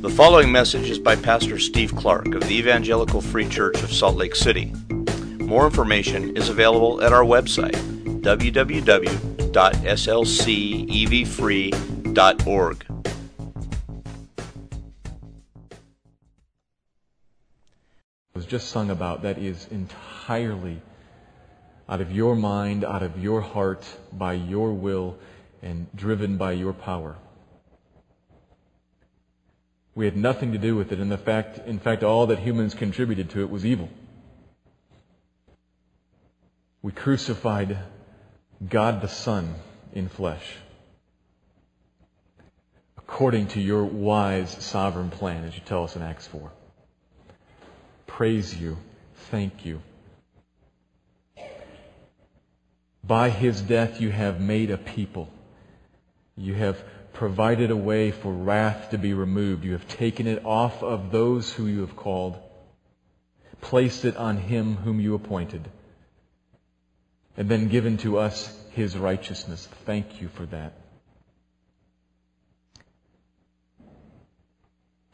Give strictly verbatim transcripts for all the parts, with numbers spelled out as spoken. The following message is by Pastor Steve Clark of the Evangelical Free Church of Salt Lake City. More information is available at our website, w w w dot s l c e v free dot org. It was just sung about that is entirely out of your mind, out of your heart, by your will, and driven by your power. We had nothing to do with it, and the fact, in fact, all that humans contributed to it was evil. We crucified God the Son in flesh, according to your wise, sovereign plan, as you tell us in Acts four. Praise you, thank you. By his death you have made a people. You have provided a way for wrath to be removed. You have taken it off of those who you have called, placed it on him whom you appointed, and then given to us his righteousness. Thank you for that.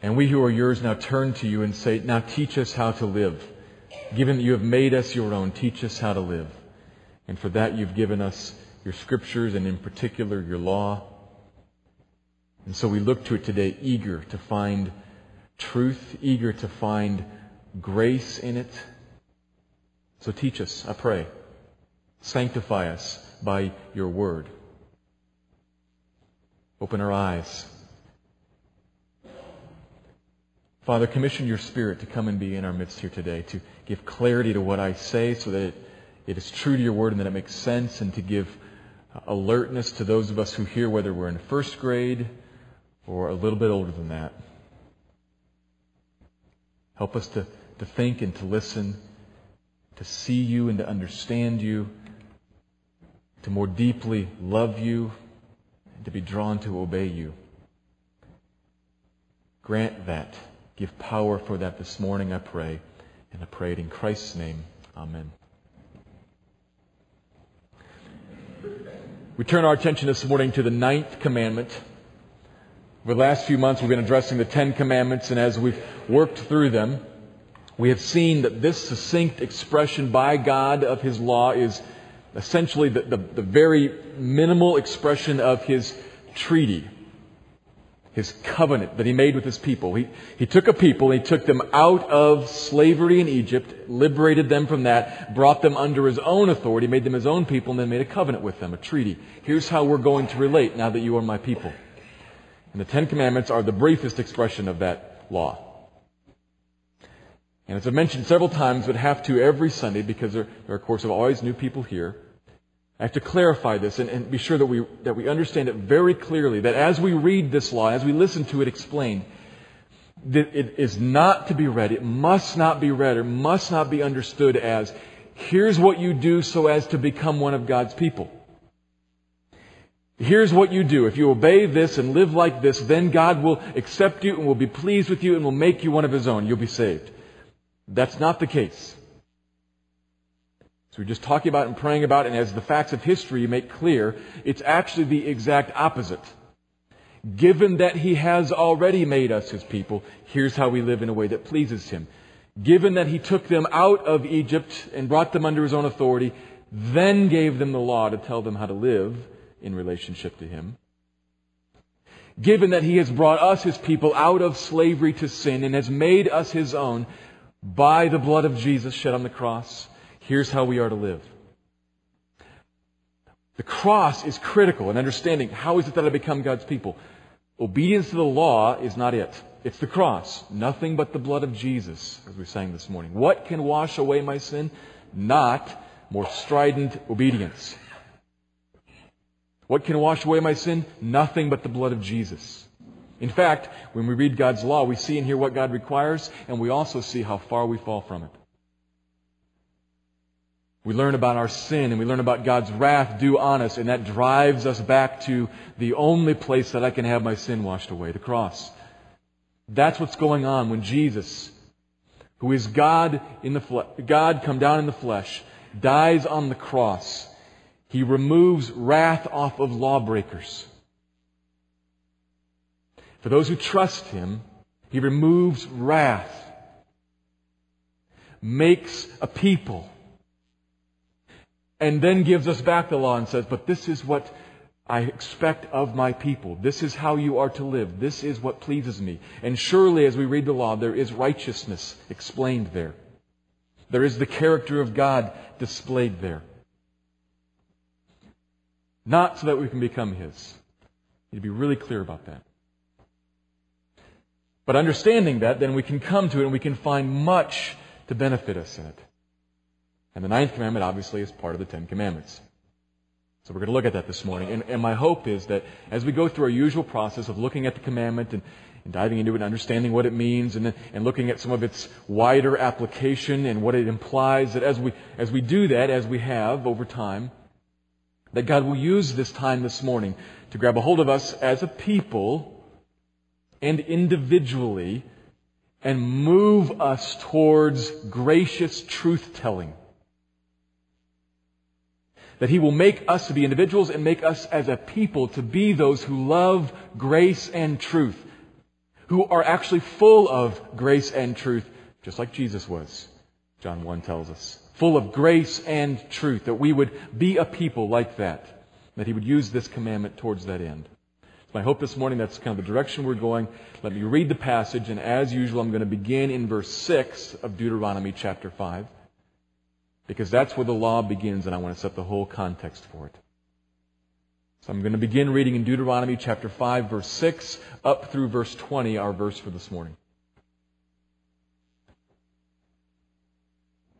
And we who are yours now turn to you and say, now teach us how to live. Given that you have made us your own, teach us how to live. And for that you've given us your scriptures, and in particular your law. And so we look to it today, eager to find truth, eager to find grace in it. So teach us, I pray. Sanctify us by your word. Open our eyes. Father, commission your Spirit to come and be in our midst here today, to give clarity to what I say so that it It is true to your word and that it makes sense, and to give alertness to those of us who hear, whether we're in first grade or a little bit older than that. Help us to, to think and to listen, to see you and to understand you, to more deeply love you, and to be drawn to obey you. Grant that. Give power for that this morning, I pray. And I pray it in Christ's name. Amen. We turn our attention this morning to the ninth commandment. For the last few months, we've been addressing the Ten Commandments, and as we've worked through them, we have seen that this succinct expression by God of His law is essentially the, the, the very minimal expression of His treaty, His covenant that He made with His people. He, he took a people, He took them out of slavery in Egypt, liberated them from that, brought them under His own authority, made them His own people, and then made a covenant with them, a treaty. Here's how we're going to relate now that you are my people. And the Ten Commandments are the briefest expression of that law. And as I've mentioned several times, but have to every Sunday, because there, there are, of course, always new people here, I have to clarify this and, and be sure that we that we understand it very clearly, that as we read this law, as we listen to it explained, that it is not to be read. It must not be read or must not be understood as, here's what you do so as to become one of God's people. Here's what you do. If you obey this and live like this, then God will accept you and will be pleased with you and will make you one of His own. You'll be saved. That's not the case. So we're just talking about and praying about, and as the facts of history make clear, it's actually the exact opposite. Given that He has already made us His people, here's how we live in a way that pleases Him. Given that He took them out of Egypt and brought them under His own authority, then gave them the law to tell them how to live in relationship to Him. Given that He has brought us His people out of slavery to sin and has made us His own by the blood of Jesus shed on the cross, here's how we are to live. The cross is critical in understanding how is it that I become God's people. Obedience to the law is not it. It's the cross. Nothing but the blood of Jesus, as we sang this morning. What can wash away my sin? Not more strident obedience. What can wash away my sin? Nothing but the blood of Jesus. In fact, when we read God's law, we see and hear what God requires, and we also see how far we fall from it. We learn about our sin and we learn about God's wrath due on us, and that drives us back to the only place that I can have my sin washed away, the cross. That's what's going on when Jesus, who is God in the flesh, God come down in the flesh, dies on the cross. He removes wrath off of lawbreakers. For those who trust Him, He removes wrath, makes a people, and then gives us back the law and says, but this is what I expect of my people. This is how you are to live. This is what pleases me. And surely as we read the law, there is righteousness explained there. There is the character of God displayed there. Not so that we can become His. You need to be really clear about that. But understanding that, then we can come to it and we can find much to benefit us in it. And the ninth commandment, obviously, is part of the Ten Commandments. So we're going to look at that this morning. And, and my hope is that as we go through our usual process of looking at the commandment and, and diving into it and understanding what it means and, and looking at some of its wider application and what it implies, that as we, as we do that, as we have over time, that God will use this time this morning to grab a hold of us as a people and individually and move us towards gracious truth-telling. That He will make us to be individuals and make us as a people to be those who love grace and truth, who are actually full of grace and truth, just like Jesus was, John one tells us. Full of grace and truth, that we would be a people like that, that He would use this commandment towards that end. So my hope this morning, that's kind of the direction we're going. Let me read the passage, and as usual, I'm going to begin in verse six of Deuteronomy chapter five, because that's where the law begins, and I want to set the whole context for it. So I'm going to begin reading in Deuteronomy chapter five, verse six, up through verse twenty, our verse for this morning.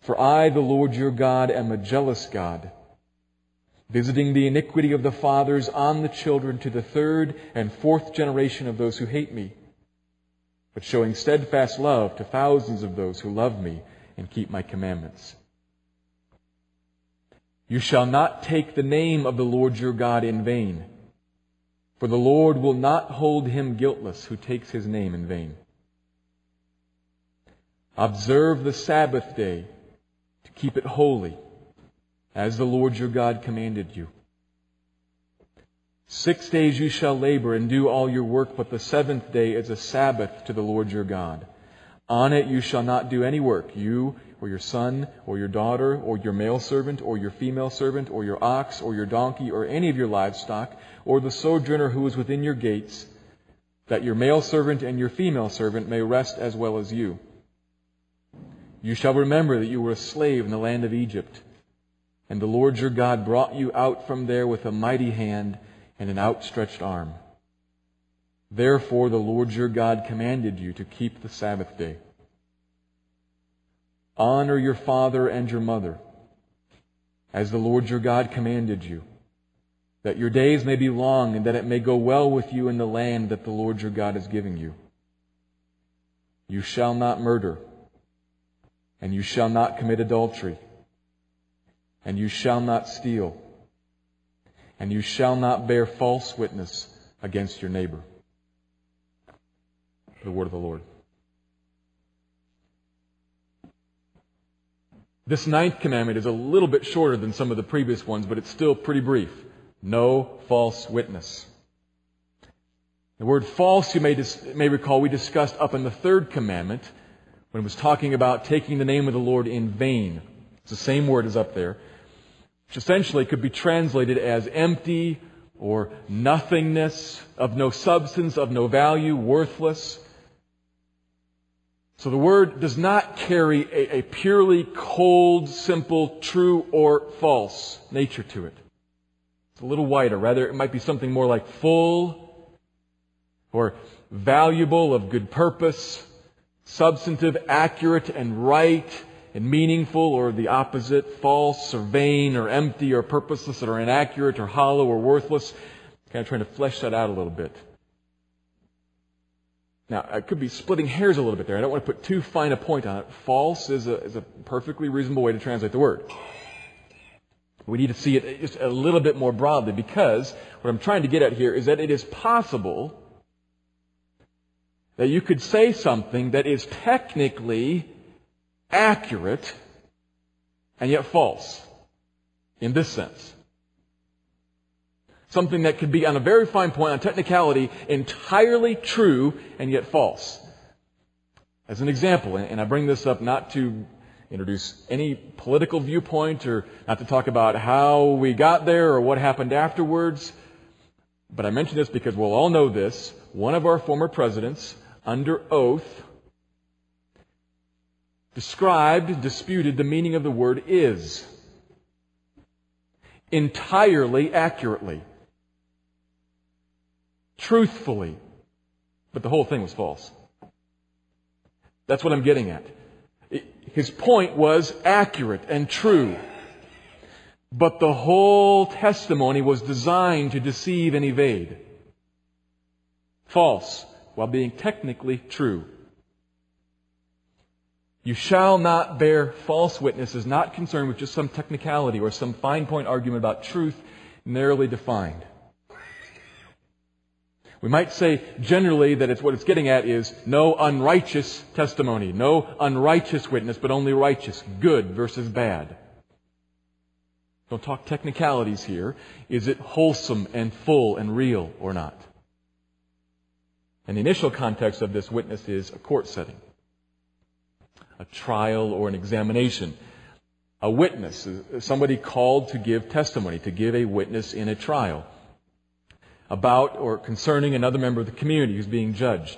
For I, the Lord your God, am a jealous God, visiting the iniquity of the fathers on the children to the third and fourth generation of those who hate me, but showing steadfast love to thousands of those who love me and keep my commandments. You shall not take the name of the Lord your God in vain, for the Lord will not hold him guiltless who takes his name in vain. Observe the Sabbath day, keep it holy, as the Lord your God commanded you. Six days you shall labor and do all your work, but the seventh day is a Sabbath to the Lord your God. On it you shall not do any work, you or your son or your daughter or your male servant or your female servant or your ox or your donkey or any of your livestock or the sojourner who is within your gates, that your male servant and your female servant may rest as well as you. You shall remember that you were a slave in the land of Egypt, and the Lord your God brought you out from there with a mighty hand and an outstretched arm. Therefore the Lord your God commanded you to keep the Sabbath day. Honor your father and your mother, as the Lord your God commanded you, that your days may be long and that it may go well with you in the land that the Lord your God is giving you. You shall not murder, and you shall not commit adultery, and you shall not steal, and you shall not bear false witness against your neighbor. The word of the Lord. This ninth commandment is a little bit shorter than some of the previous ones, but it's still pretty brief. No false witness. The word false, you may dis- may recall, we discussed up in the third commandment, when it was talking about taking the name of the Lord in vain. It's the same word as up there, which essentially could be translated as empty or nothingness, of no substance, of no value, worthless. So the word does not carry a, a purely cold, simple, true or false nature to it. It's a little wider. Rather, it might be something more like full or valuable, of good purpose, substantive, accurate, and right, and meaningful, or the opposite, false, or vain, or empty, or purposeless, or inaccurate, or hollow, or worthless. Kind of trying to flesh that out a little bit. Now, I could be splitting hairs a little bit there. I don't want to put too fine a point on it. False is a, is a perfectly reasonable way to translate the word. We need to see it just a little bit more broadly, because what I'm trying to get at here is that it is possible that you could say something that is technically accurate and yet false in this sense. Something that could be, on a very fine point, on technicality, entirely true and yet false. As an example, and I bring this up not to introduce any political viewpoint or not to talk about how we got there or what happened afterwards, but I mention this because we'll all know this. One of our former presidents, under oath, described, disputed the meaning of the word is entirely accurately. Truthfully. But the whole thing was false. That's what I'm getting at. His point was accurate and true. But the whole testimony was designed to deceive and evade. False, while being technically true. You shall not bear false witness is not concerned with just some technicality or some fine point argument about truth narrowly defined. We might say generally that it's what it's getting at is no unrighteous testimony, no unrighteous witness, but only righteous, good versus bad. Don't talk technicalities here. Is it wholesome and full and real or not? And the initial context of this witness is a court setting, a trial or an examination. A witness, somebody called to give testimony, to give a witness in a trial about or concerning another member of the community who's being judged.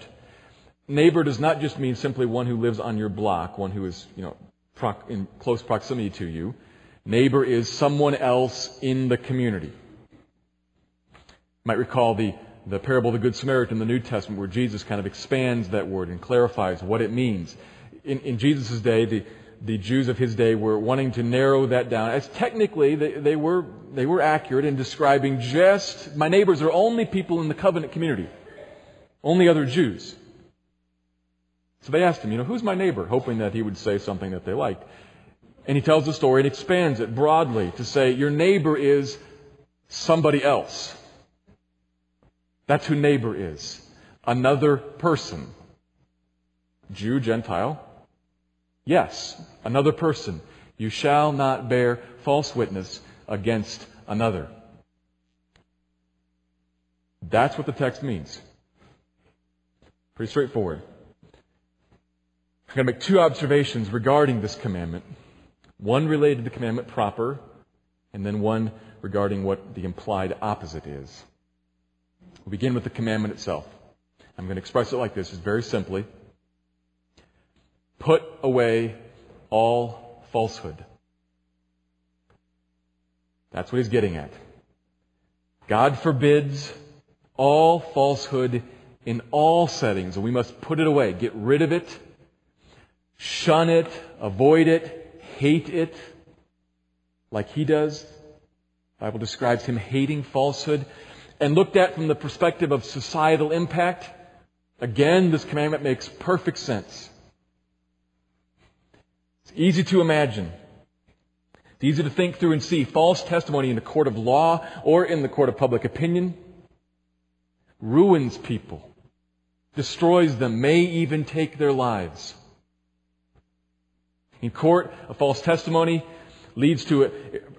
Neighbor does not just mean simply one who lives on your block, one who is, you know, proc- in close proximity to you. Neighbor is someone else in the community. You might recall the, the parable of the Good Samaritan in the New Testament, where Jesus kind of expands that word and clarifies what it means. In, in Jesus' day, the, the Jews of his day were wanting to narrow that down. As technically, they, they were they were accurate in describing just, my neighbors are only people in the covenant community, only other Jews. So they asked him, you know, who's my neighbor? Hoping that he would say something that they liked. And he tells the story and expands it broadly to say, your neighbor is somebody else. That's who neighbor is. Another person. Jew, Gentile. Yes, another person. You shall not bear false witness against another. That's what the text means. Pretty straightforward. I'm going to make two observations regarding this commandment. One related to the commandment proper, and then one regarding what the implied opposite is. We'll begin with the commandment itself. I'm going to express it like this, it's very simply. Put away all falsehood. That's what he's getting at. God forbids all falsehood in all settings, and we must put it away. Get rid of it, shun it, avoid it, hate it, like he does. The Bible describes him hating falsehood. And looked at from the perspective of societal impact, again, this commandment makes perfect sense. Easy to imagine. It's easy to think through and see false testimony in the court of law or in the court of public opinion ruins people, destroys them, may even take their lives. In court, a false testimony leads to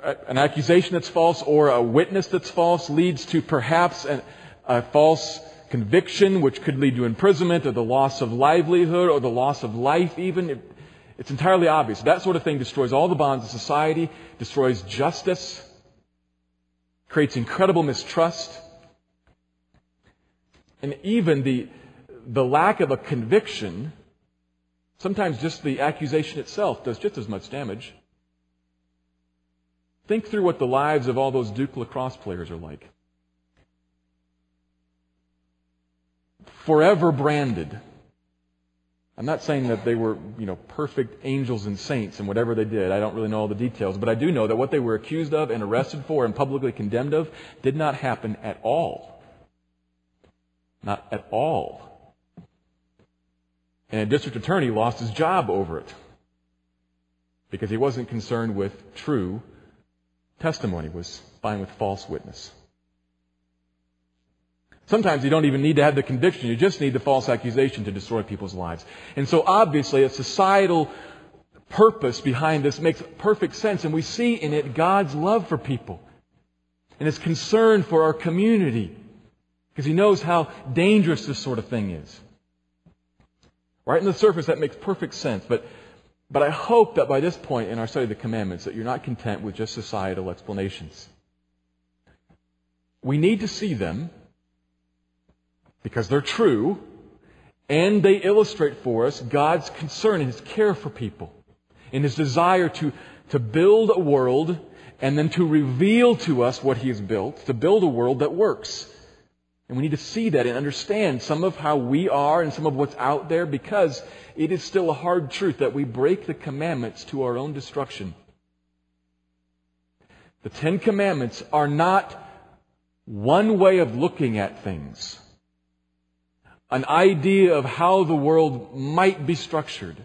a, an accusation that's false, or a witness that's false leads to perhaps an, a false conviction, which could lead to imprisonment or the loss of livelihood or the loss of life even. It, It's entirely obvious. That sort of thing destroys all the bonds of society, destroys justice, creates incredible mistrust. And even the, the lack of a conviction, sometimes just the accusation itself, does just as much damage. Think through what the lives of all those Duke lacrosse players are like. Forever branded. I'm not saying that they were, you know, perfect angels and saints and whatever they did. I don't really know all the details, but I do know that what they were accused of and arrested for and publicly condemned of did not happen at all. Not at all. and a district attorney lost his job over it because he wasn't concerned with true testimony, was fine with false witness. Sometimes you don't even need to have the conviction. You just need the false accusation to destroy people's lives. And so obviously a societal purpose behind this makes perfect sense. And we see in it God's love for people and His concern for our community, because He knows how dangerous this sort of thing is. Right on the surface, that makes perfect sense. But, but I hope that by this point in our study of the commandments that you're not content with just societal explanations. We need to see them, because they're true, and they illustrate for us God's concern and His care for people, and His desire to, to build a world and then to reveal to us what He has built, to build a world that works. And we need to see that and understand some of how we are and some of what's out there, because it is still a hard truth that we break the commandments to our own destruction. The Ten Commandments are not one way of looking at things, an idea of how the world might be structured.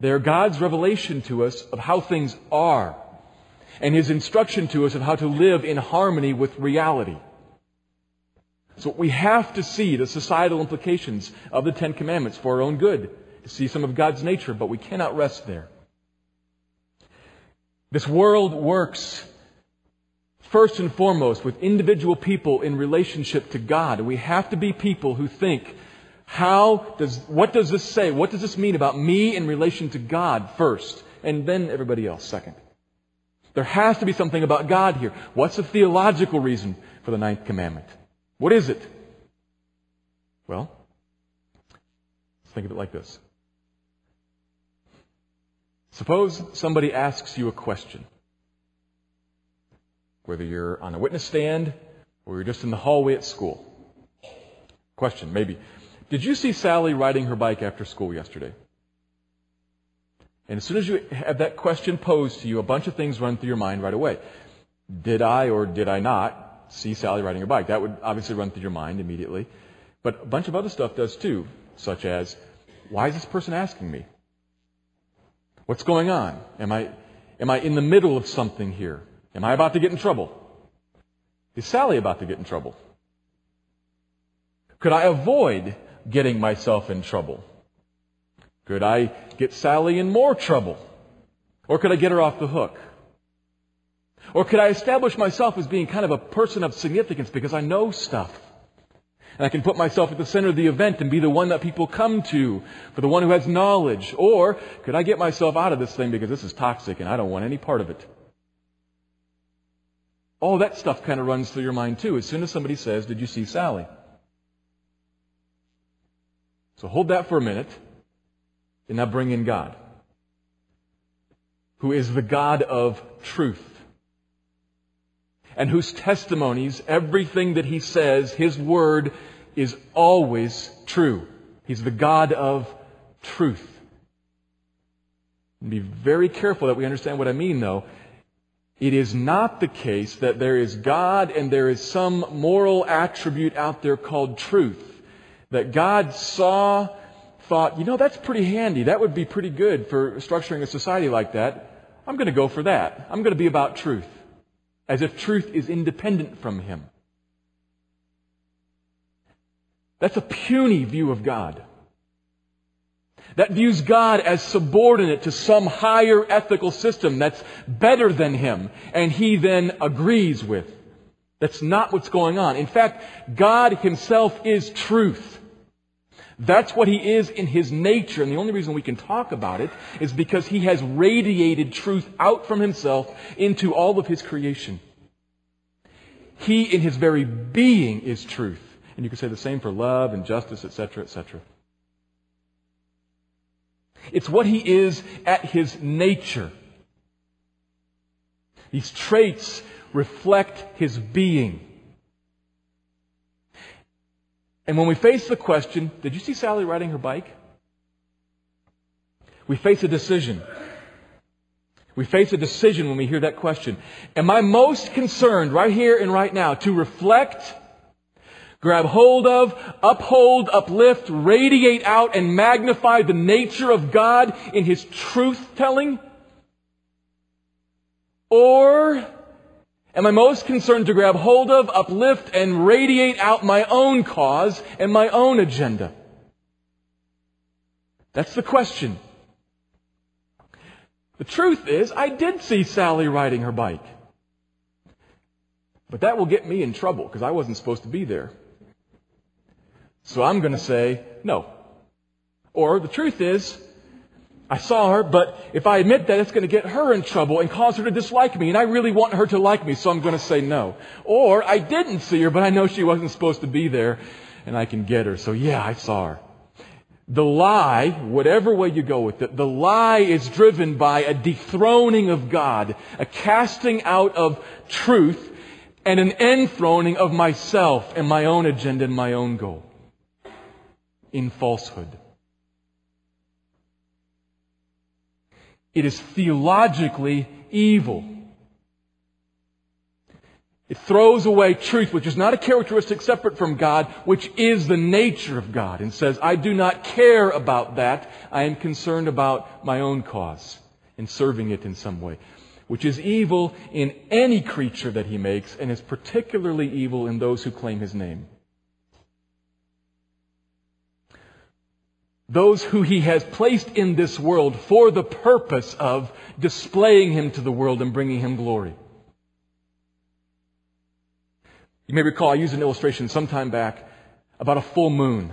They're God's revelation to us of how things are, and His instruction to us of how to live in harmony with reality. So we have to see the societal implications of the Ten Commandments for our own good, to see some of God's nature, but we cannot rest there. This world works first and foremost with individual people in relationship to God. We have to be people who think, how does, what does this say? What does this mean about me in relation to God first, and then everybody else second? There has to be something about God here. What's the theological reason for the ninth commandment? What is it? Well, let's think of it like this. Suppose somebody asks you a question, whether you're on a witness stand or you're just in the hallway at school. Question, maybe. Did you see Sally riding her bike after school yesterday? And as soon as you have that question posed to you, a bunch of things run through your mind right away. Did I or did I not see Sally riding her bike? That would obviously run through your mind immediately. But a bunch of other stuff does too, such as, why is this person asking me? What's going on? Am I, am I in the middle of something here? Am I about to get in trouble? Is Sally about to get in trouble? Could I avoid getting myself in trouble? Could I get Sally in more trouble? Or could I get her off the hook? Or could I establish myself as being kind of a person of significance because I know stuff? And I can put myself at the center of the event and be the one that people come to, for the one who has knowledge. Or could I get myself out of this thing because this is toxic and I don't want any part of it? All that stuff kind of runs through your mind too, as soon as somebody says, did you see Sally? So hold that for a minute, and now bring in God, who is the God of truth, and whose testimonies, everything that He says, His Word, is always true. He's the God of truth. And be very careful that we understand what I mean, though. It is not the case that there is God and there is some moral attribute out there called truth that God saw, thought, you know, that's pretty handy. That would be pretty good for structuring a society like that. I'm going to go for that. I'm going to be about truth. As if truth is independent from Him. That's a puny view of God. That views God as subordinate to some higher ethical system that's better than Him, and He then agrees with. That's not what's going on. In fact, God Himself is truth. That's what He is in His nature, and the only reason we can talk about it is because He has radiated truth out from Himself into all of His creation. He, in His very being, is truth. And you can say the same for love and justice, et cetera, et cetera. It's what He is at His nature. These traits reflect His being. And when we face the question, did you see Sally riding her bike? We face a decision. We face a decision when we hear that question. Am I most concerned right here and right now to reflect Grab hold of, uphold, uplift, radiate out, and magnify the nature of God in His truth-telling? Or am I most concerned to grab hold of, uplift, and radiate out my own cause and my own agenda? That's the question. The truth is, I did see Sally riding her bike. But that will get me in trouble because I wasn't supposed to be there. So I'm going to say no. Or the truth is, I saw her, but if I admit that, it's going to get her in trouble and cause her to dislike me. And I really want her to like me, so I'm going to say no. Or I didn't see her, but I know she wasn't supposed to be there, and I can get her. So yeah, I saw her. The lie, whatever way you go with it, the lie is driven by a dethroning of God, a casting out of truth, and an enthroning of myself and my own agenda and my own goal in falsehood. It is theologically evil. It throws away truth, which is not a characteristic separate from God, which is the nature of God, and says, I do not care about that. I am concerned about my own cause and serving it in some way, which is evil in any creature that He makes, and is particularly evil in those who claim His name. Those who He has placed in this world for the purpose of displaying Him to the world and bringing Him glory. You may recall I used an illustration some time back about a full moon.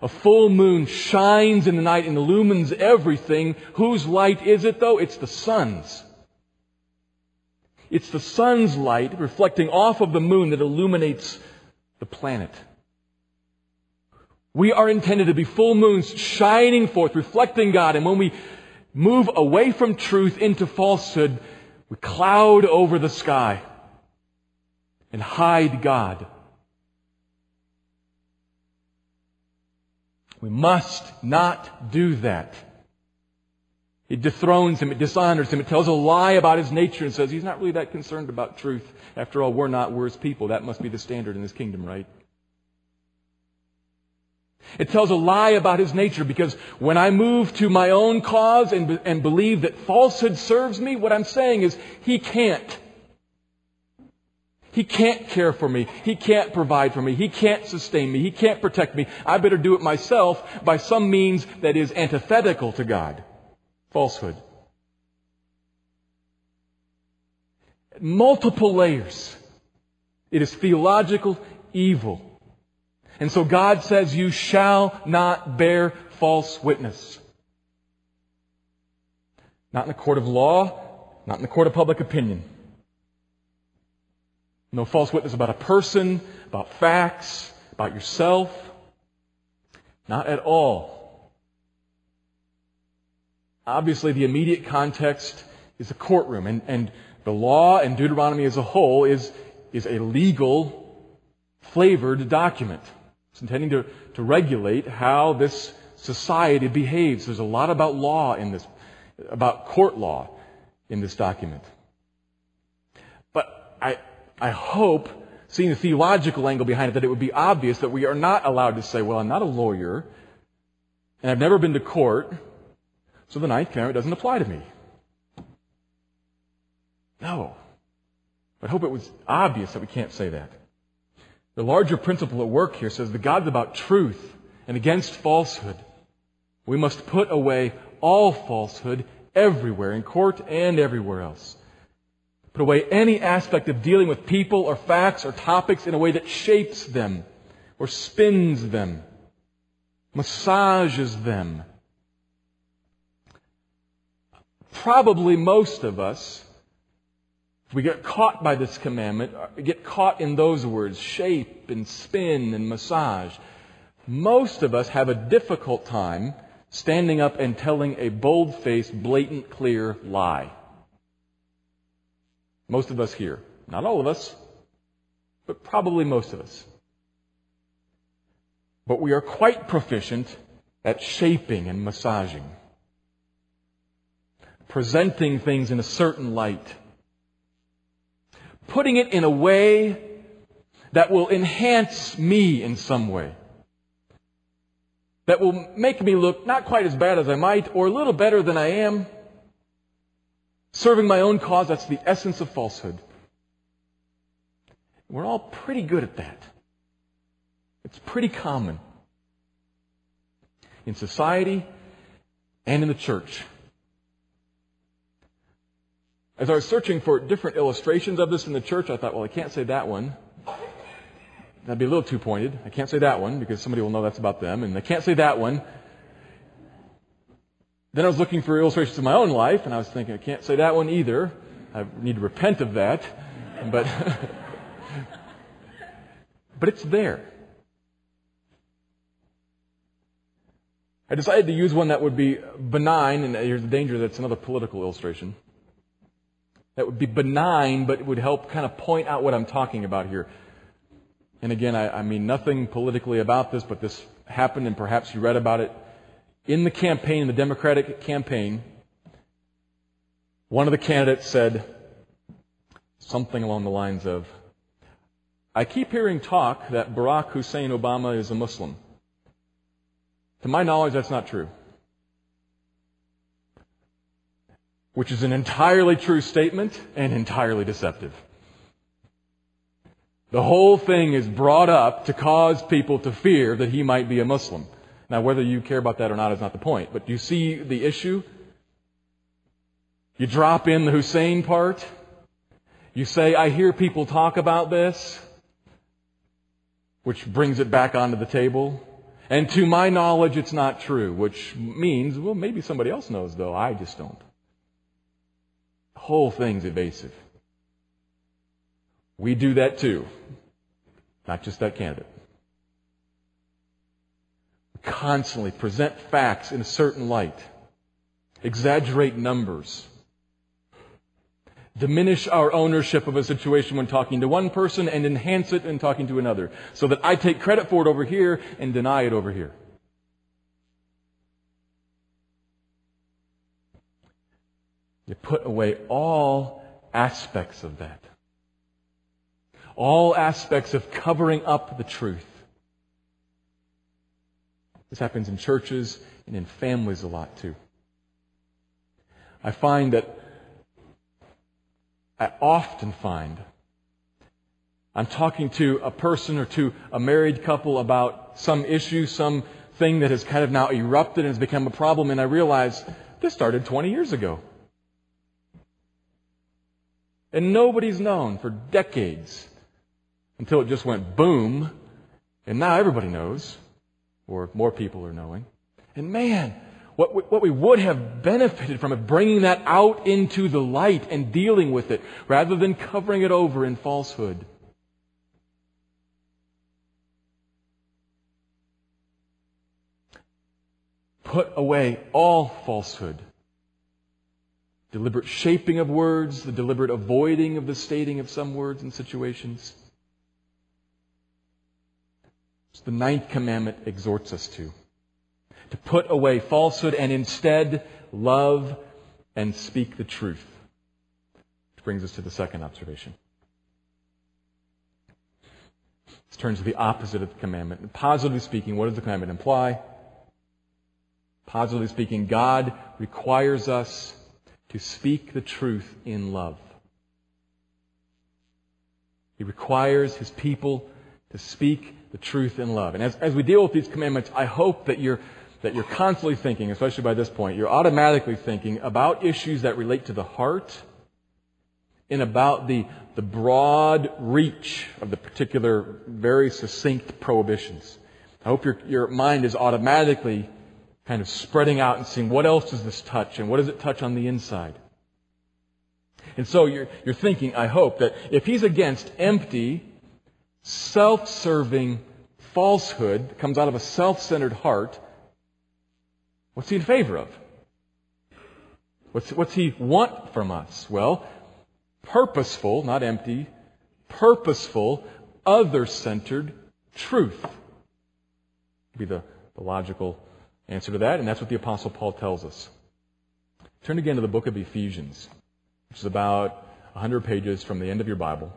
A full moon shines in the night and illumines everything. Whose light is it, though? It's the sun's. It's the sun's light reflecting off of the moon that illuminates the planet. We are intended to be full moons shining forth, reflecting God. And when we move away from truth into falsehood, we cloud over the sky and hide God. We must not do that. It dethrones Him. It dishonors Him. It tells a lie about His nature and says He's not really that concerned about truth. After all, we're not. We're His people. That must be the standard in His kingdom, right? It tells a lie about His nature because when I move to my own cause and, and believe that falsehood serves me, what I'm saying is He can't. He can't care for me. He can't provide for me. He can't sustain me. He can't protect me. I better do it myself by some means that is antithetical to God. Falsehood. Multiple layers. It is theological evil. And so God says, you shall not bear false witness. Not in the court of law, not in the court of public opinion. No false witness about a person, about facts, about yourself. Not at all. Obviously, the immediate context is the courtroom. And, and the law and Deuteronomy as a whole is, is a legal, flavored document. It's intending to, to regulate how this society behaves. There's a lot about law in this, about court law in this document. But I... I hope, seeing the theological angle behind it, that it would be obvious that we are not allowed to say, well, I'm not a lawyer, and I've never been to court, so the Ninth Commandment doesn't apply to me. No. But I hope it was obvious that we can't say that. The larger principle at work here says that God is about truth and against falsehood. We must put away all falsehood everywhere, in court and everywhere else. Put away any aspect of dealing with people or facts or topics in a way that shapes them or spins them, massages them. Probably most of us, if we get caught by this commandment, get caught in those words, shape and spin and massage. Most of us have a difficult time standing up and telling a bold-faced, blatant, clear lie. Most of us here. Not all of us, but probably most of us. But we are quite proficient at shaping and massaging. Presenting things in a certain light. Putting it in a way that will enhance me in some way, that will make me look not quite as bad as I might or a little better than I am. Serving my own cause, that's the essence of falsehood. We're all pretty good at that. It's pretty common in society and in the church. As I was searching for different illustrations of this in the church, I thought, well, I can't say that one. That'd be a little too pointed. I can't say that one because somebody will know that's about them, and I can't say that one. Then I was looking for illustrations of my own life, and I was thinking, I can't say that one either. I need to repent of that. But, but it's there. I decided to use one that would be benign, and here's the danger, that's another political illustration. That would be benign, but it would help kind of point out what I'm talking about here. And again, I, I mean nothing politically about this, but this happened, and perhaps you read about it. In the campaign, in the Democratic campaign, one of the candidates said something along the lines of, I keep hearing talk that Barack Hussein Obama is a Muslim. To my knowledge, that's not true. Which is an entirely true statement and entirely deceptive. The whole thing is brought up to cause people to fear that he might be a Muslim. Now, whether you care about that or not is not the point, but do you see the issue? You drop in the Hussein part. You say, I hear people talk about this, which brings it back onto the table. And to my knowledge, it's not true, which means, well, maybe somebody else knows, though. I just don't. The whole thing's evasive. We do that too. Not just that candidate. We constantly present facts in a certain light. Exaggerate numbers. Diminish our ownership of a situation when talking to one person and enhance it in talking to another. So that I take credit for it over here and deny it over here. You put away all aspects of that. All aspects of covering up the truth. This happens in churches and in families a lot too. I find that I often find I'm talking to a person or to a married couple about some issue, some thing that has kind of now erupted and has become a problem, and I realize this started twenty years ago. And nobody's known for decades until it just went boom, and now everybody knows, or more people are knowing. And man, what we, what we would have benefited from is bringing that out into the light and dealing with it, rather than covering it over in falsehood. Put away all falsehood. Deliberate shaping of words, the deliberate avoiding of the stating of some words and situations. The ninth commandment exhorts us to. To put away falsehood and instead love and speak the truth. Which brings us to the second observation. This turns to the opposite of the commandment. And positively speaking, what does the commandment imply? Positively speaking, God requires us to speak the truth in love. He requires His people to speak the truth in love. And as, as we deal with these commandments, I hope that you're, that you're constantly thinking, especially by this point, you're automatically thinking about issues that relate to the heart and about the, the broad reach of the particular, very succinct prohibitions. I hope your, your mind is automatically kind of spreading out and seeing what else does this touch and what does it touch on the inside. And so you're, you're thinking, I hope, that if He's against empty, self-serving falsehood that comes out of a self-centered heart, what's He in favor of? What's, what's He want from us? Well, purposeful, not empty, purposeful, other-centered truth would be the, the logical answer to that, and that's what the Apostle Paul tells us. Turn again to the book of Ephesians, which is about one hundred pages from the end of your Bible.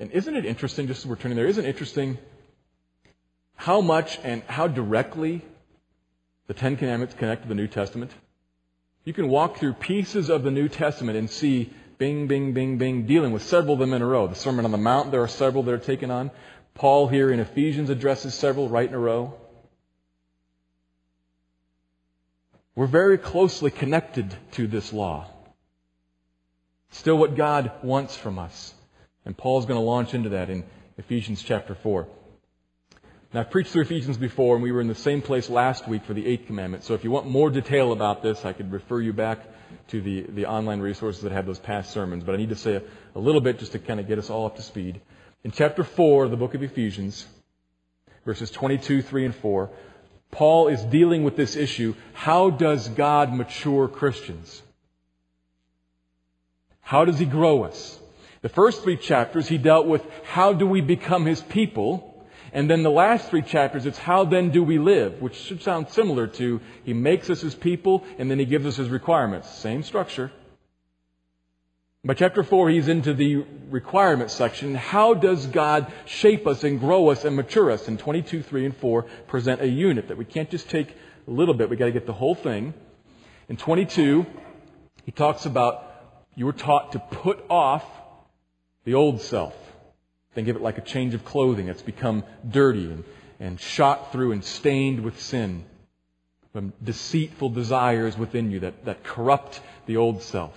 And isn't it interesting, just as we're turning there, isn't it interesting how much and how directly the Ten Commandments connect to the New Testament? You can walk through pieces of the New Testament and see bing, bing, bing, bing, dealing with several of them in a row. The Sermon on the Mount, there are several that are taken on. Paul here in Ephesians addresses several right in a row. We're very closely connected to this law. Still what God wants from us. And Paul's going to launch into that in Ephesians chapter four. Now, I've preached through Ephesians before, and we were in the same place last week for the Eighth Commandment. So if you want more detail about this, I could refer you back to the, the online resources that have those past sermons. But I need to say a, a little bit just to kind of get us all up to speed. In chapter four of the book of Ephesians, verses twenty-two, three, and four, Paul is dealing with this issue. How does God mature Christians? How does He grow us? The first three chapters, he dealt with how do we become His people? And then the last three chapters, it's how then do we live, which should sound similar to He makes us His people and then He gives us His requirements. Same structure. By chapter four, he's into the requirements section. How does God shape us and grow us and mature us? And twenty-two, three, and four present a unit that we can't just take a little bit. We've got to get the whole thing. In twenty-two, he talks about you were taught to put off the old self. Think of it like a change of clothing that's become dirty and, and shot through and stained with sin. From deceitful desires within you that, that corrupt the old self.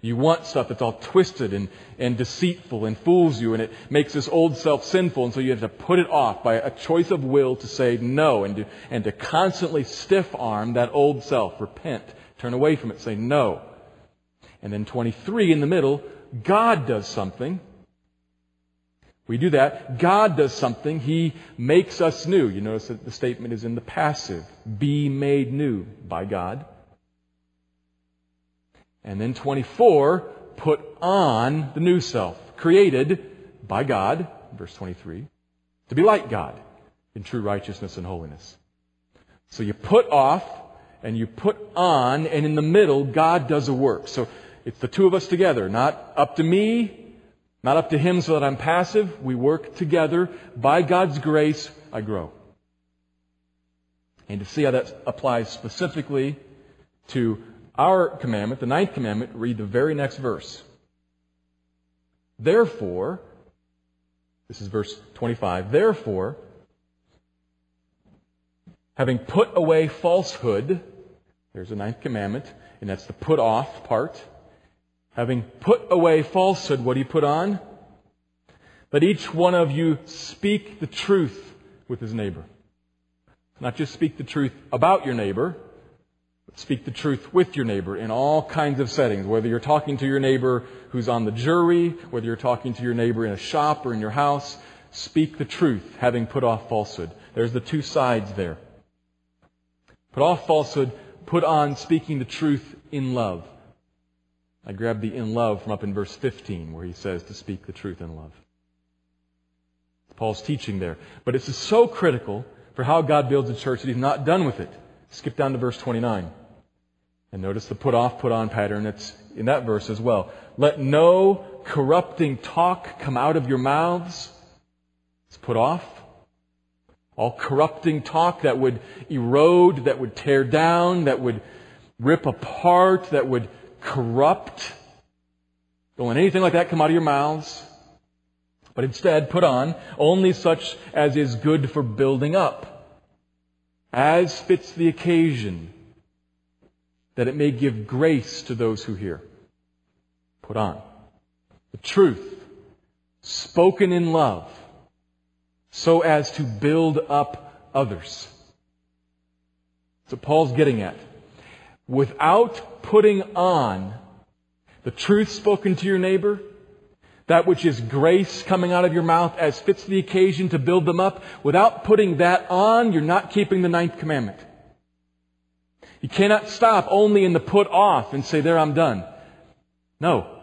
You want stuff that's all twisted and, and deceitful and fools you, and it makes this old self sinful, and so you have to put it off by a choice of will to say no and to, and to constantly stiff-arm that old self. Repent. Turn away from it. Say no. And then twenty-three in the middle, God does something. We do that. God does something. He makes us new. You notice that the statement is in the passive. Be made new by God. And then twenty-four, put on the new self, created by God, verse twenty-three, to be like God in true righteousness and holiness. So you put off and you put on, and in the middle, God does a work. So it's the two of us together, not up to me, not up to Him so that I'm passive. We work together. By God's grace, I grow. And to see how that applies specifically to our commandment, the ninth commandment, read the very next verse. Therefore, this is verse twenty-five, therefore, having put away falsehood, there's the ninth commandment, and that's the put off part. Having put away falsehood, what do you put on? Let each one of you speak the truth with his neighbor. Not just speak the truth about your neighbor, speak the truth with your neighbor in all kinds of settings, whether you're talking to your neighbor who's on the jury, whether you're talking to your neighbor in a shop or in your house, speak the truth, having put off falsehood. There's the two sides there. Put off falsehood, put on speaking the truth in love. I grabbed the in love from up in verse fifteen where he says to speak the truth in love. Paul's teaching there. But it's so critical for how God builds a church that He's not done with it. Skip down to verse twenty-nine. And notice the put-off, put-on pattern that's in that verse as well. Let no corrupting talk come out of your mouths. It's put off. All corrupting talk that would erode, that would tear down, that would rip apart, that would corrupt. Don't let anything like that come out of your mouths. But instead, put on only such as is good for building up, as fits the occasion, that it may give grace to those who hear. Put on the truth, spoken in love, so as to build up others. That's what Paul's getting at. Without putting on the truth spoken to your neighbor, that which is grace coming out of your mouth as fits the occasion to build them up, without putting that on, you're not keeping the ninth commandment. You cannot stop only in the put off and say, there, I'm done. No.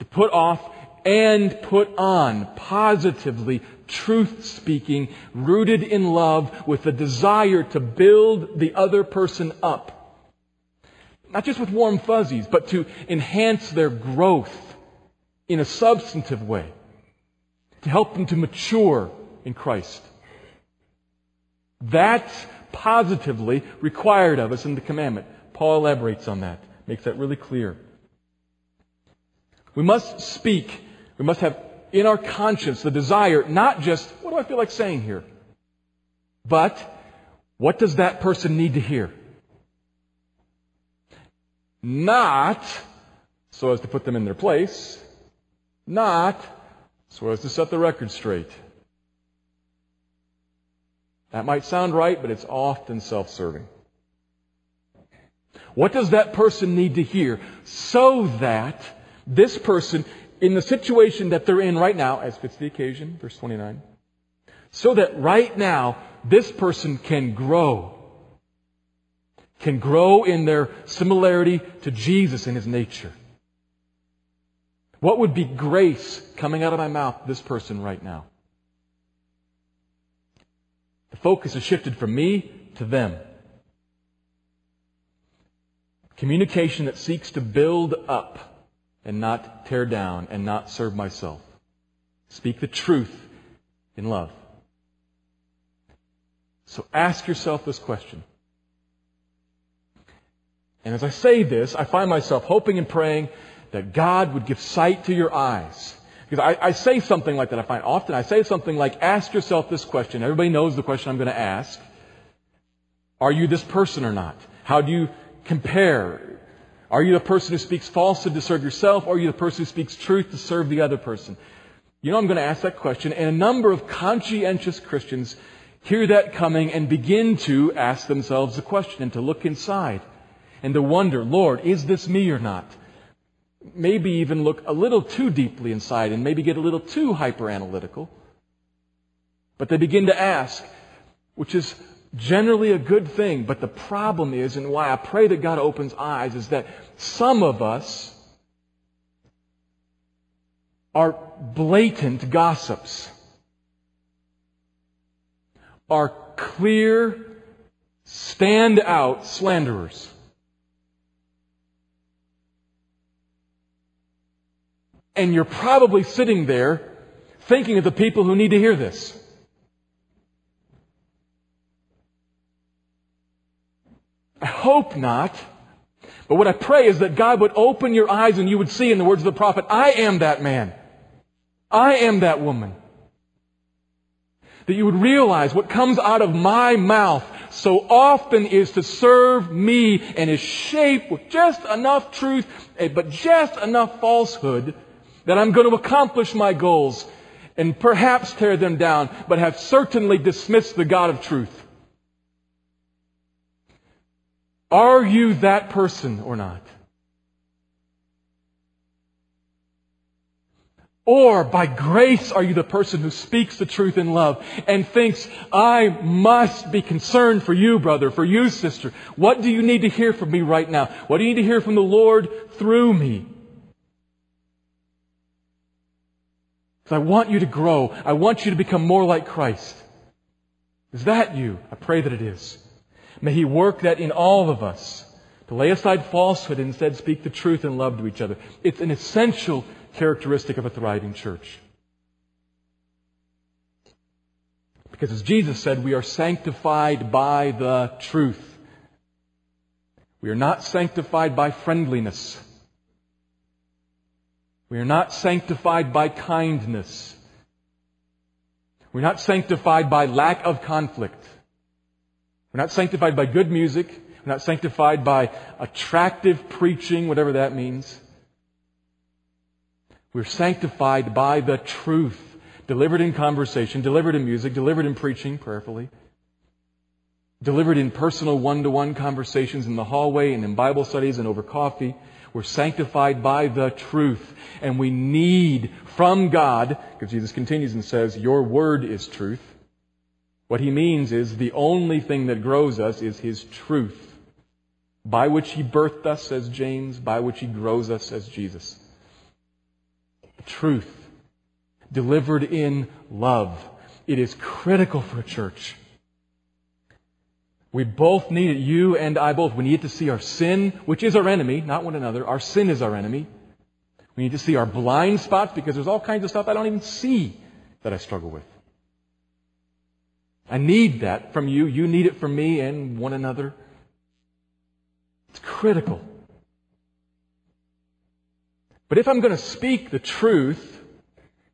To put off and put on positively, truth-speaking, rooted in love, with the desire to build the other person up. Not just with warm fuzzies, but to enhance their growth in a substantive way to help them to mature in Christ. That's positively required of us in the commandment. Paul elaborates on that, makes that really clear. We must speak, we must have in our conscience the desire, not just, what do I feel like saying here? But, what does that person need to hear? Not so as to put them in their place, not so as to set the record straight. That might sound right, but it's often self-serving. What does that person need to hear so that this person, in the situation that they're in right now, as fits the occasion, verse twenty-nine, so that right now this person can grow, can grow in their similarity to Jesus in His nature. What would be grace coming out of my mouth to this person right now? The focus is shifted from me to them. Communication that seeks to build up and not tear down and not serve myself. Speak the truth in love. So ask yourself this question. And as I say this, I find myself hoping and praying that God would give sight to your eyes. Because I, I say something like that. I find often I say something like, ask yourself this question. Everybody knows the question I'm going to ask. Are you this person or not? How do you compare? Are you the person who speaks falsehood to serve yourself? Or are you the person who speaks truth to serve the other person? You know, I'm going to ask that question. And a number of conscientious Christians hear that coming and begin to ask themselves the question and to look inside and to wonder, Lord, is this me or not? Maybe even look a little too deeply inside and maybe get a little too hyper-analytical. But they begin to ask, which is generally a good thing. But the problem is, and why I pray that God opens eyes, is that some of us are blatant gossips, are clear, stand-out slanderers. And you're probably sitting there thinking of the people who need to hear this. I hope not. But what I pray is that God would open your eyes and you would see, in the words of the prophet, I am that man. I am that woman. That you would realize what comes out of my mouth so often is to serve me and is shaped with just enough truth, but just enough falsehood that I'm going to accomplish my goals and perhaps tear them down, but have certainly dismissed the God of truth. Are you that person or not? Or, by grace, are you the person who speaks the truth in love and thinks, I must be concerned for you, brother, for you, sister. What do you need to hear from me right now? What do you need to hear from the Lord through me? Because I want you to grow. I want you to become more like Christ. Is that you? I pray that it is. May He work that in all of us, to lay aside falsehood and instead speak the truth in love to each other. It's an essential characteristic of a thriving church. Because as Jesus said, we are sanctified by the truth. We are not sanctified by friendliness. We are not sanctified by kindness. We're not sanctified by lack of conflict. We're not sanctified by good music. We're not sanctified by attractive preaching, whatever that means. We're sanctified by the truth, delivered in conversation, delivered in music, delivered in preaching, prayerfully, delivered in personal one-to-one conversations in the hallway and in Bible studies and over coffee. We're sanctified by the truth. And we need from God, because Jesus continues and says, your word is truth. What He means is the only thing that grows us is His truth, by which He birthed us as James, by which He grows us as Jesus. Truth delivered in love. It is critical for a church. We both need it, you and I both. We need to see our sin, which is our enemy, not one another. Our sin is our enemy. We need to see our blind spots, because there's all kinds of stuff I don't even see that I struggle with. I need that from you. You need it from me and one another. It's critical. But if I'm going to speak the truth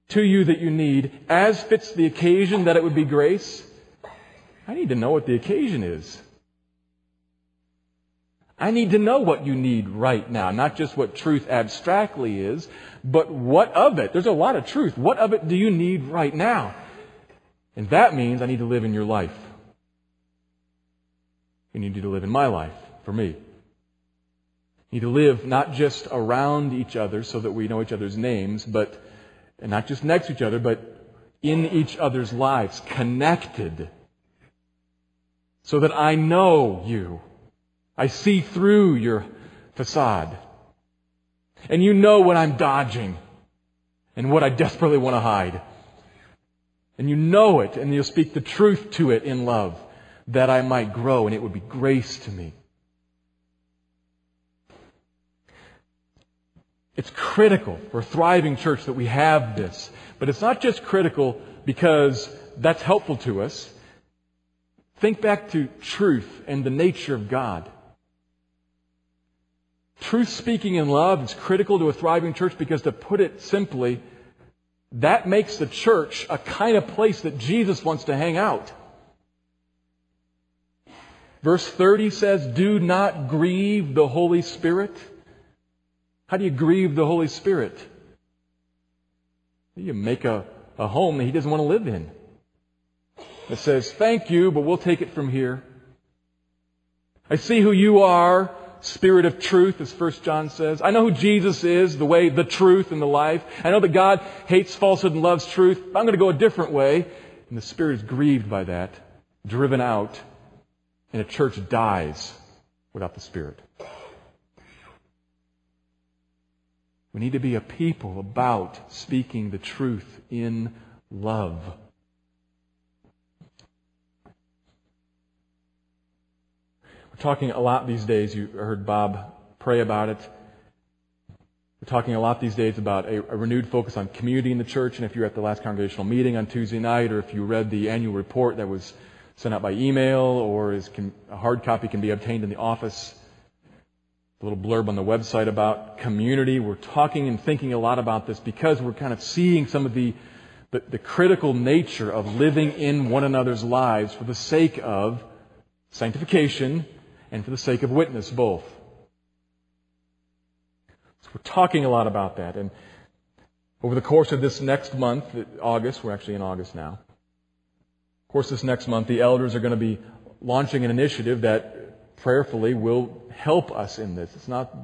to you that you need, as fits the occasion that it would be grace, I need to know what the occasion is. I need to know what you need right now, not just what truth abstractly is, but what of it? There's a lot of truth. What of it do you need right now? And that means I need to live in your life. You need to live in my life, for me. You need to live not just around each other so that we know each other's names, but and not just next to each other, but in each other's lives, connected, so that I know you. I see through your facade. And you know when I'm dodging and what I desperately want to hide. And you know it, and you'll speak the truth to it in love, that I might grow, and it would be grace to me. It's critical for a thriving church that we have this. But it's not just critical because that's helpful to us. Think back to truth and the nature of God. Truth speaking in love is critical to a thriving church because, to put it simply, that makes the church a kind of place that Jesus wants to hang out. Verse thirty says, "Do not grieve the Holy Spirit." How do you grieve the Holy Spirit? You make a, a home that He doesn't want to live in. It says, "Thank you, but we'll take it from here. I see who you are, Spirit of truth," as First John says. I know who Jesus is, the way, the truth, and the life. I know that God hates falsehood and loves truth. I'm going to go a different way. And the Spirit is grieved by that, driven out, and a church dies without the Spirit. We need to be a people about speaking the truth in love. Talking a lot these days, you heard Bob pray about it. We're talking a lot these days about a, a renewed focus on community in the church. And if you were at the last congregational meeting on Tuesday night, or if you read the annual report that was sent out by email, or is can, a hard copy can be obtained in the office, a little blurb on the website about community. We're talking and thinking a lot about this because we're kind of seeing some of the the, the critical nature of living in one another's lives for the sake of sanctification and for the sake of witness, both. So we're talking a lot about that. And over the course of this next month, August, we're actually in August now. Of course, this next month, the elders are going to be launching an initiative that prayerfully will help us in this. It's not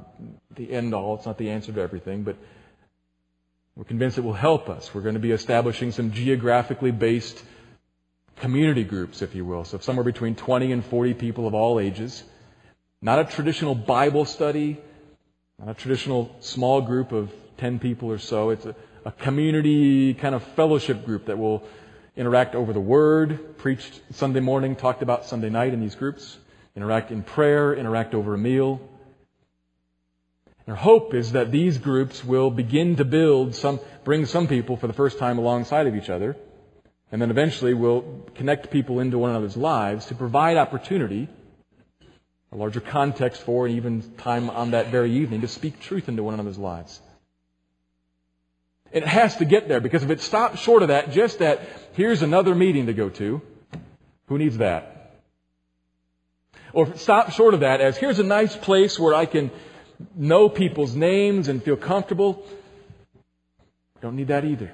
the end all. It's not the answer to everything, but we're convinced it will help us. We're going to be establishing some geographically based community groups, if you will. So somewhere between twenty and forty people of all ages. Not a traditional Bible study, not a traditional small group of ten people or so. It's a, a community kind of fellowship group that will interact over the Word, preached Sunday morning, talked about Sunday night in these groups, interact in prayer, interact over a meal. And our hope is that these groups will begin to build some, bring some people for the first time alongside of each other. And then eventually we'll connect people into one another's lives to provide opportunity, a larger context for, and even time on that very evening to speak truth into one another's lives. And it has to get there, because if it stops short of that, just that, here's another meeting to go to, who needs that? Or if it stops short of that as, here's a nice place where I can know people's names and feel comfortable, I don't need that either.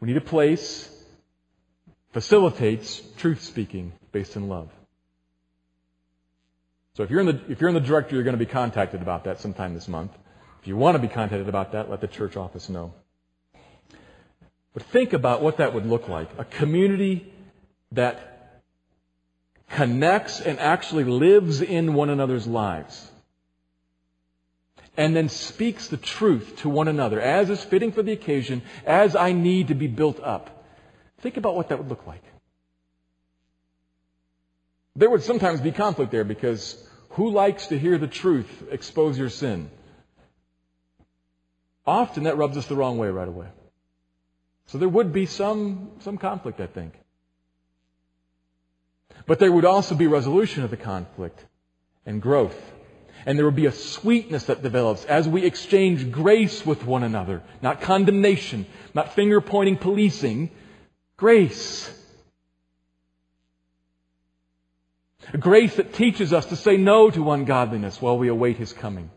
We need a place that facilitates truth-speaking based in love. So if you're in the if you're in the directory, you're going to be contacted about that sometime this month. If you want to be contacted about that, let the church office know. But think about what that would look like. A community that connects and actually lives in one another's lives, and then speaks the truth to one another as is fitting for the occasion, as I need to be built up. Think about what that would look like. There would sometimes be conflict there, because who likes to hear the truth, expose your sin? often that rubs us the wrong way right away. So there would be some, some conflict, I think. But there would also be resolution of the conflict and growth. And there would be a sweetness that develops as we exchange grace with one another. Not condemnation, not finger-pointing, policing. Grace. A grace that teaches us to say no to ungodliness while we await His coming.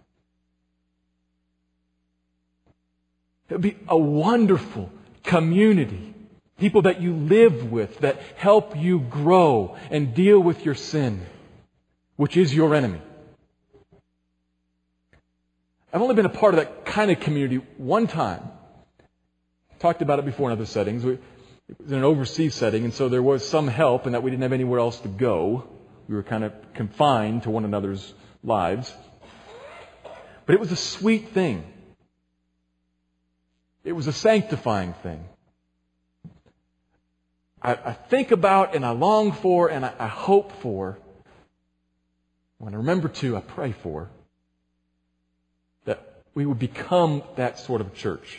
It would be a wonderful community. People that you live with, that help you grow and deal with your sin, which is your enemy. I've only been a part of that kind of community one time. Talked about it before in other settings. We, it was in an overseas setting, and so there was some help in that we didn't have anywhere else to go. We were kind of confined to one another's lives. But it was a sweet thing. It was a sanctifying thing. I think about and I long for and I hope for, when I remember to, I pray for, that we would become that sort of church.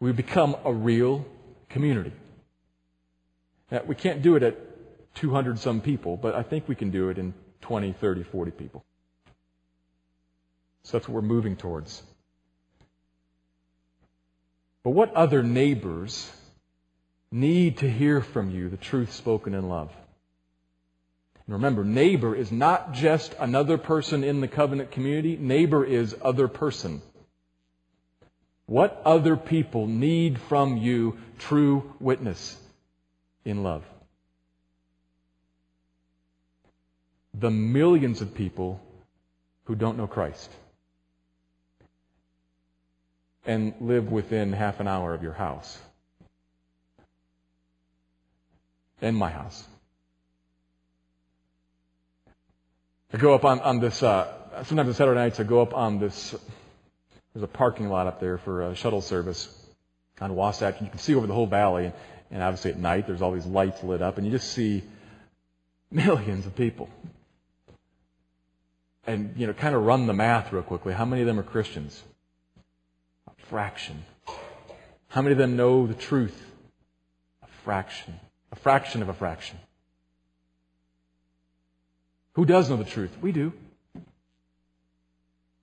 We would become a real community. Now, we can't do it at two hundred some people, but I think we can do it in twenty, thirty, forty people. So that's what we're moving towards. But what other neighbors need to hear from you the truth spoken in love? And remember, neighbor is not just another person in the covenant community. Neighbor is other person. What other people need from you true witness in love? The millions of people who don't know Christ and live within half an hour of your house. In my house. I go up on, on this, uh, sometimes on Saturday nights I go up on this, there's a parking lot up there for a shuttle service on Wasatch. You can see over the whole valley, and obviously at night there's all these lights lit up, and you just see millions of people. And, you know, kind of run the math real quickly. How many of them are Christians? A fraction. How many of them know the truth? A fraction. A fraction of a fraction. Who does know the truth? We do.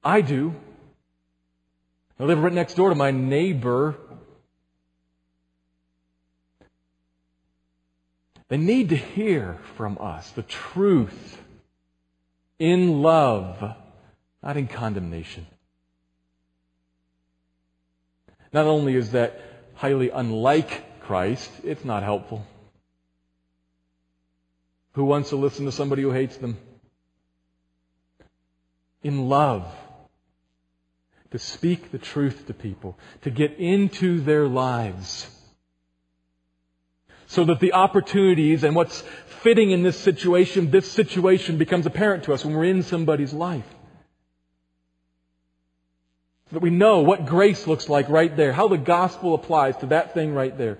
I do. I live right next door to my neighbor. They need to hear from us the truth in love, not in condemnation. Not only is that highly unlike Christ, it's not helpful. Who wants to listen to somebody who hates them? In love. To speak the truth to people. To get into their lives. So that the opportunities and what's fitting in this situation, this situation becomes apparent to us when we're in somebody's life. So that we know what grace looks like right there. How the gospel applies to that thing right there.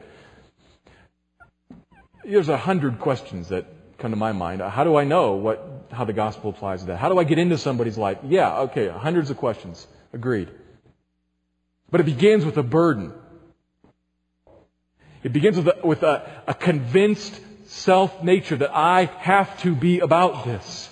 There's a hundred questions that come to my mind. How do I know what how the gospel applies to that? How do I get into somebody's life? Yeah, okay, hundreds of questions. Agreed. But it begins with a burden. It begins with a, with a, a convinced self-nature that I have to be about this.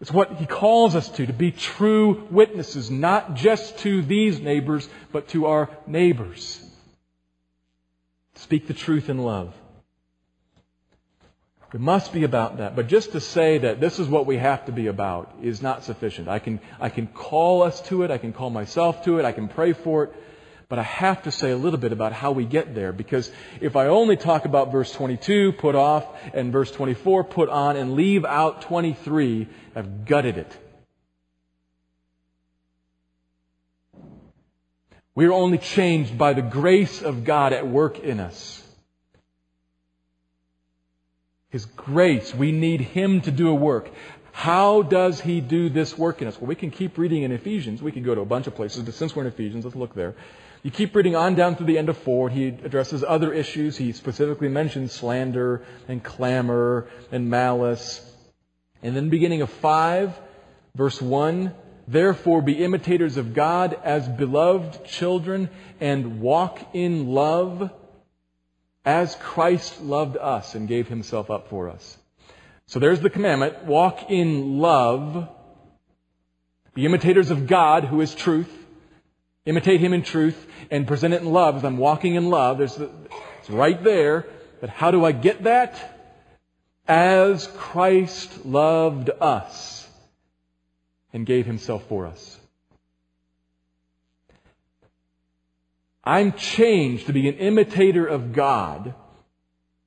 It's what He calls us to, to be true witnesses, not just to these neighbors, but to our neighbors. Speak the truth in love. It must be about that. But just to say that this is what we have to be about is not sufficient. I can, I can call us to it. I can call myself to it. I can pray for it. But I have to say a little bit about how we get there. Because if I only talk about verse twenty-two, put off, and verse twenty-four, put on, and leave out twenty-three, I've gutted it. We are only changed by the grace of God at work in us. His grace. We need Him to do a work. How does He do this work in us? Well, we can keep reading in Ephesians. We could go to a bunch of places, but since we're in Ephesians, let's look there. You keep reading on down through the end of four. He addresses other issues. He specifically mentions slander and clamor and malice. And then beginning of five, Verse one, therefore be imitators of God as beloved children and walk in love as Christ loved us and gave himself up for us. So there's the commandment, walk in love. Be imitators of God who is truth. Imitate him in truth and present it in love as I'm walking in love. There's the, it's right there. But how do I get that? As Christ loved us and gave himself for us. I'm changed to be an imitator of God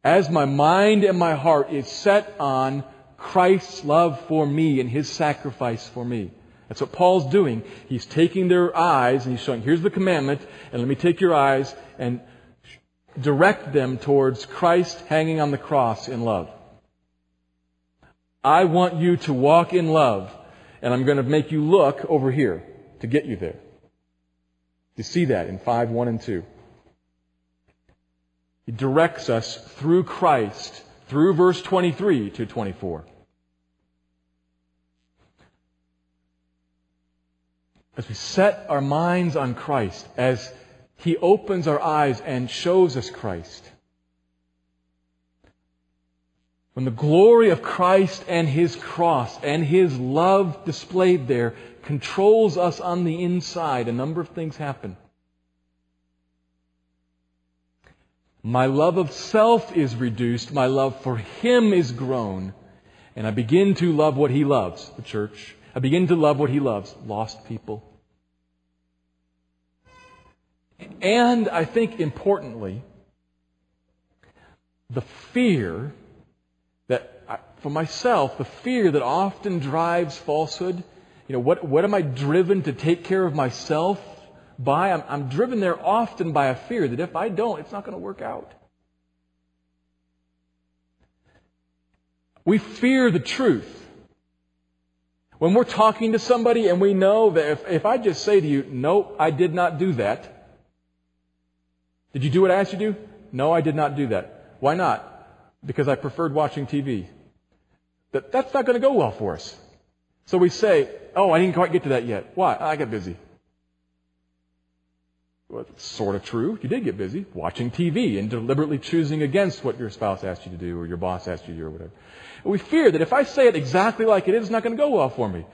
as my mind and my heart is set on Christ's love for me and his sacrifice for me. That's what Paul's doing. He's taking their eyes and he's showing, here's the commandment, and let me take your eyes and direct them towards Christ hanging on the cross in love. I want you to walk in love, and I'm going to make you look over here to get you there. You see that in five, one, and two. He directs us through Christ, through verse twenty-three to twenty-four. As we set our minds on Christ, as he opens our eyes and shows us Christ, when the glory of Christ and his cross and his love displayed there controls us on the inside, a number of things happen. My love of self is reduced. My love for him is grown. And I begin to love what he loves, the church. I begin to love what he loves, lost people. And I think importantly, the fear that, for myself, the fear that often drives falsehood, you know, what, what am I driven to take care of myself by? I'm, I'm driven there often by a fear that if I don't, it's not going to work out. We fear the truth. When we're talking to somebody and we know that if, if I just say to you, nope, I did not do that. Did you do what I asked you to do? No, I did not do that. Why not? Because I preferred watching T V. That That's not going to go well for us. So we say, oh, I didn't quite get to that yet. Why? I got busy. Well, it's sort of true. You did get busy watching T V and deliberately choosing against what your spouse asked you to do or your boss asked you to do or whatever. And we fear that if I say it exactly like it is, it's not going to go well for me.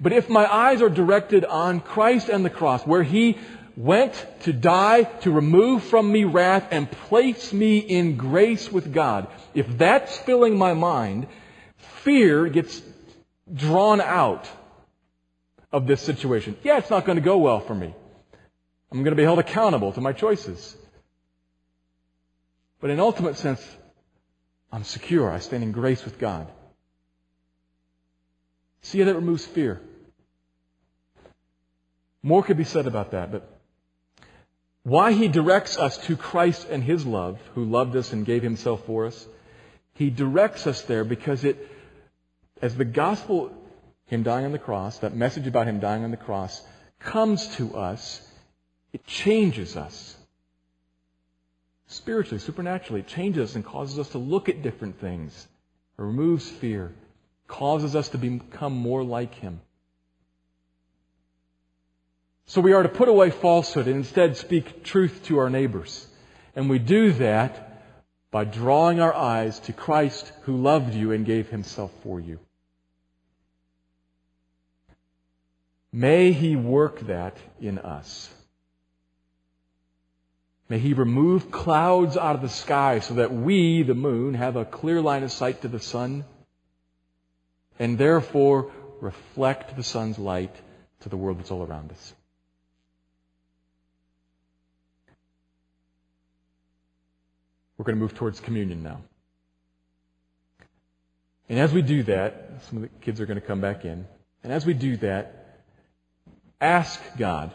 But if my eyes are directed on Christ and the cross, where he went to die to remove from me wrath and place me in grace with God. If that's filling my mind, fear gets drawn out of this situation. Yeah, it's not going to go well for me. I'm going to be held accountable to my choices. But in ultimate sense, I'm secure. I stand in grace with God. See how that removes fear. More could be said about that, but why he directs us to Christ and his love, who loved us and gave himself for us, he directs us there because it, as the gospel, him dying on the cross, that message about him dying on the cross, comes to us, it changes us. Spiritually, supernaturally, it changes us and causes us to look at different things. It removes fear, causes us to become more like him. So we are to put away falsehood and instead speak truth to our neighbors. And we do that by drawing our eyes to Christ who loved you and gave himself for you. May he work that in us. May he remove clouds out of the sky so that we, the moon, have a clear line of sight to the sun and therefore reflect the sun's light to the world that's all around us. We're going to move towards communion now. And as we do that, some of the kids are going to come back in. And as we do that, ask God,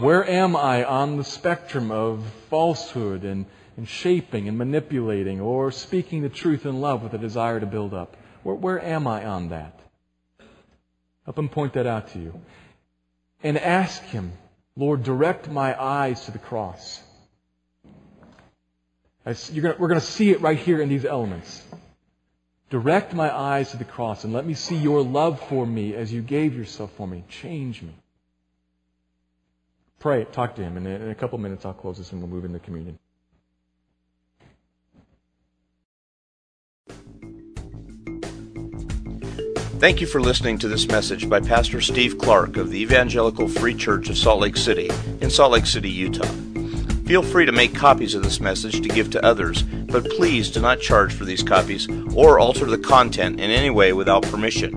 where am I on the spectrum of falsehood and, and shaping and manipulating or speaking the truth in love with a desire to build up? Where, where am I on that? Help him point that out to you. And ask him, Lord, direct my eyes to the cross. As you're gonna, we're going to see it right here in these elements. Direct my eyes to the cross and let me see your love for me as you gave yourself for me. Change me. Pray, talk to him. And in a couple minutes, I'll close this and we'll move into communion. Thank you for listening to this message by Pastor Steve Clark of the Evangelical Free Church of Salt Lake City in Salt Lake City, Utah. Feel free to make copies of this message to give to others, but please do not charge for these copies or alter the content in any way without permission.